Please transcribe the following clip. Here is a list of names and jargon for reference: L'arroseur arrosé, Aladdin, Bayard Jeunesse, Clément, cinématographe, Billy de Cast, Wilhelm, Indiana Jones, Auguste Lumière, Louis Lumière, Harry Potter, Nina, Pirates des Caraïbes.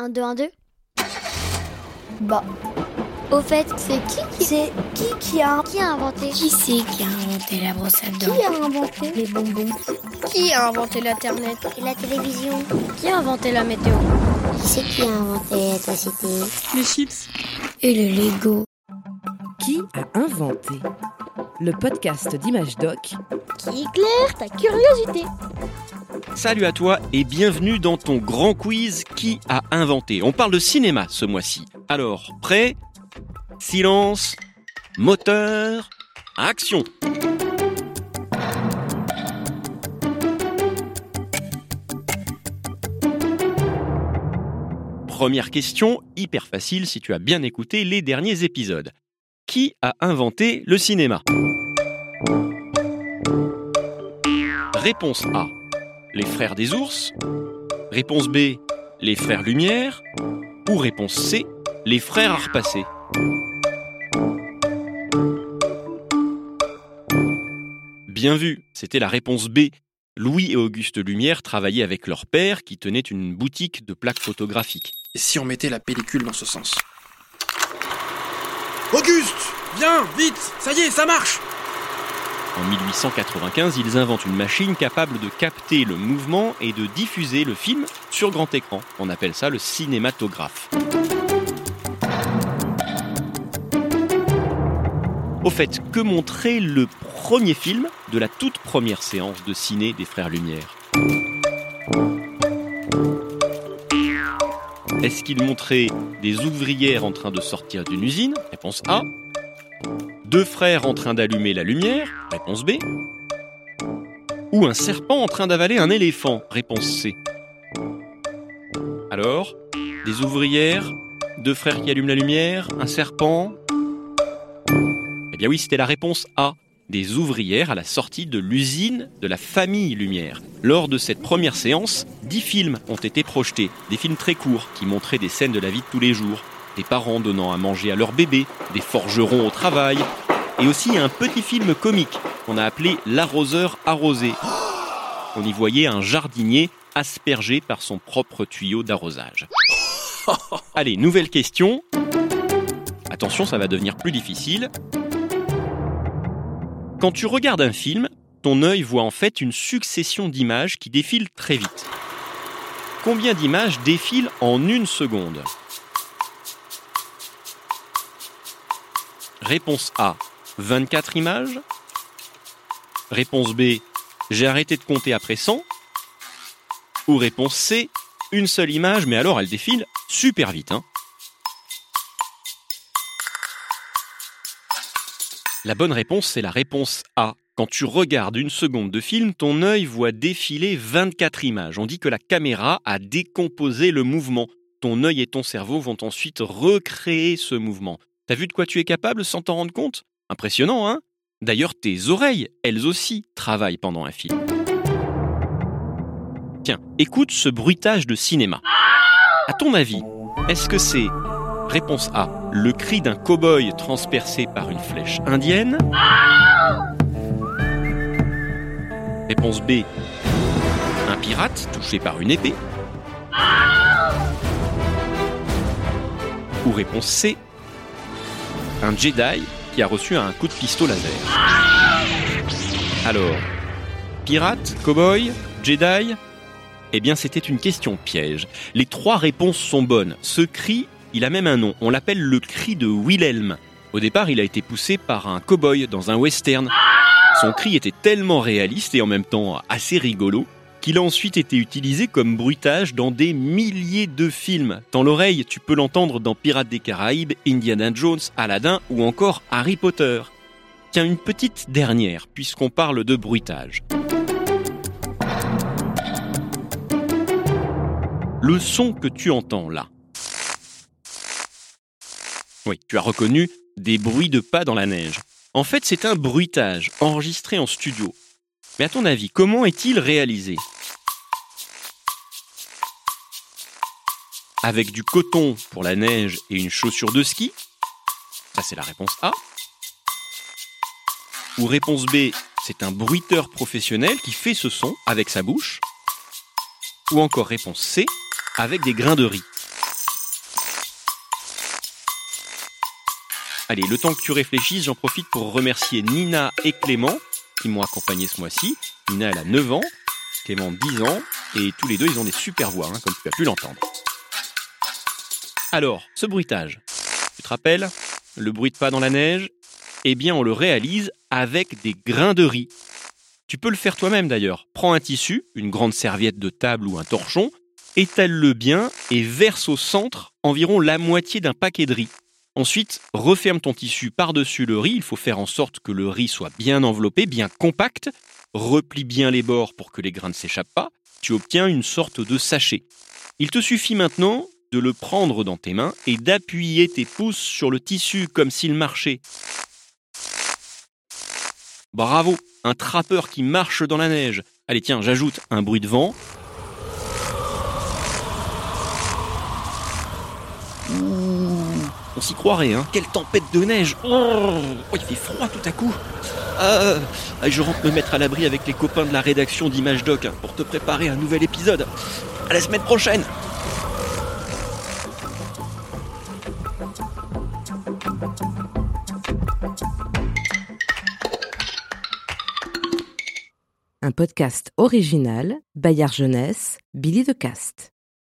1, 2, 1, 2. Bah. Au fait, c'est qui qui a inventé Qui c'est qui a inventé la brosse à dents? Qui a inventé les bonbons? Qui a inventé l'internet et la télévision? Qui a inventé la météo? Qui c'est qui a inventé la société? Les chips et le Lego. Qui a inventé? Le podcast d'Image Doc qui éclaire ta curiosité. Salut à toi et bienvenue dans ton grand quiz qui a inventé. On parle de cinéma ce mois-ci. Alors, prêt? Silence, moteur, action. Première question, hyper facile si tu as bien écouté les derniers épisodes. Qui a inventé le cinéma? Réponse A, les frères des ours. Réponse B, les frères Lumière. Ou réponse C, les frères à repasser. Bien vu, c'était la réponse B. Louis et Auguste Lumière travaillaient avec leur père qui tenait une boutique de plaques photographiques. Et si on mettait la pellicule dans ce sens? Auguste, viens, vite, ça y est, ça marche! En 1895, ils inventent une machine capable de capter le mouvement et de diffuser le film sur grand écran. On appelle ça le cinématographe. Au fait, que montrait le premier film de la toute première séance de ciné des Frères Lumière? Est-ce qu'il montrait des ouvrières en train de sortir d'une usine? Réponse A. Deux frères en train d'allumer la lumière? Réponse B. Ou un serpent en train d'avaler un éléphant? Réponse C. Alors, des ouvrières, deux frères qui allument la lumière, un serpent? Eh bien oui, c'était la réponse A. Des ouvrières à la sortie de l'usine de la famille Lumière. Lors de cette première séance, 10 films ont été projetés. Des films très courts qui montraient des scènes de la vie de tous les jours. Des parents donnant à manger à leur bébé, des forgerons au travail. Et aussi un petit film comique qu'on a appelé L'arroseur arrosé. On y voyait un jardinier aspergé par son propre tuyau d'arrosage. Allez, nouvelle question. Attention, ça va devenir plus difficile. Quand tu regardes un film, ton œil voit en fait une succession d'images qui défilent très vite. Combien d'images défilent en une seconde? Réponse A, 24 images. Réponse B, j'ai arrêté de compter après 100. Ou réponse C, une seule image, mais alors elle défile super vite, hein. La bonne réponse, c'est la réponse A. Quand tu regardes une seconde de film, ton œil voit défiler 24 images. On dit que la caméra a décomposé le mouvement. Ton œil et ton cerveau vont ensuite recréer ce mouvement. T'as vu de quoi tu es capable sans t'en rendre compte? Impressionnant, hein? D'ailleurs, tes oreilles, elles aussi, travaillent pendant un film. Tiens, écoute ce bruitage de cinéma. À ton avis, est-ce que c'est... Réponse A, le cri d'un cow-boy transpercé par une flèche indienne. Réponse B, un pirate touché par une épée. Ou réponse C, un Jedi qui a reçu un coup de pistolet laser. Alors, pirate, cow-boy, Jedi? Eh bien, c'était une question piège. Les trois réponses sont bonnes. Ce cri... il a même un nom, on l'appelle le cri de Wilhelm. Au départ, il a été poussé par un cow-boy dans un western. Son cri était tellement réaliste et en même temps assez rigolo qu'il a ensuite été utilisé comme bruitage dans des milliers de films. Dans l'oreille, tu peux l'entendre dans Pirates des Caraïbes, Indiana Jones, Aladdin ou encore Harry Potter. Tiens, une petite dernière, puisqu'on parle de bruitage. Le son que tu entends là. Oui, tu as reconnu des bruits de pas dans la neige. En fait, c'est un bruitage enregistré en studio. Mais à ton avis, comment est-il réalisé? Avec du coton pour la neige et une chaussure de ski? Ça, c'est la réponse A. Ou réponse B, c'est un bruiteur professionnel qui fait ce son avec sa bouche. Ou encore réponse C, avec des grains de riz. Allez, le temps que tu réfléchisses, j'en profite pour remercier Nina et Clément qui m'ont accompagné ce mois-ci. Nina, elle a 9 ans, Clément 10 ans, et tous les deux, ils ont des super voix, hein, comme tu as pu l'entendre. Alors, ce bruitage, tu te rappelles ? Le bruit de pas dans la neige ? Eh bien, on le réalise avec des grains de riz. Tu peux le faire toi-même d'ailleurs. Prends un tissu, une grande serviette de table ou un torchon, étale-le bien et verse au centre environ la moitié d'un paquet de riz. Ensuite, referme ton tissu par-dessus le riz. Il faut faire en sorte que le riz soit bien enveloppé, bien compact. Replie bien les bords pour que les grains ne s'échappent pas. Tu obtiens une sorte de sachet. Il te suffit maintenant de le prendre dans tes mains et d'appuyer tes pouces sur le tissu comme s'il marchait. Bravo, un trappeur qui marche dans la neige. Allez, tiens, j'ajoute un bruit de vent. On s'y croirait, hein. Quelle tempête de neige. Oh, il fait froid tout à coup. Je rentre me mettre à l'abri avec les copains de la rédaction d'Image Doc pour te préparer un nouvel épisode. À la semaine prochaine. Un podcast original, Bayard Jeunesse, Billy de Cast.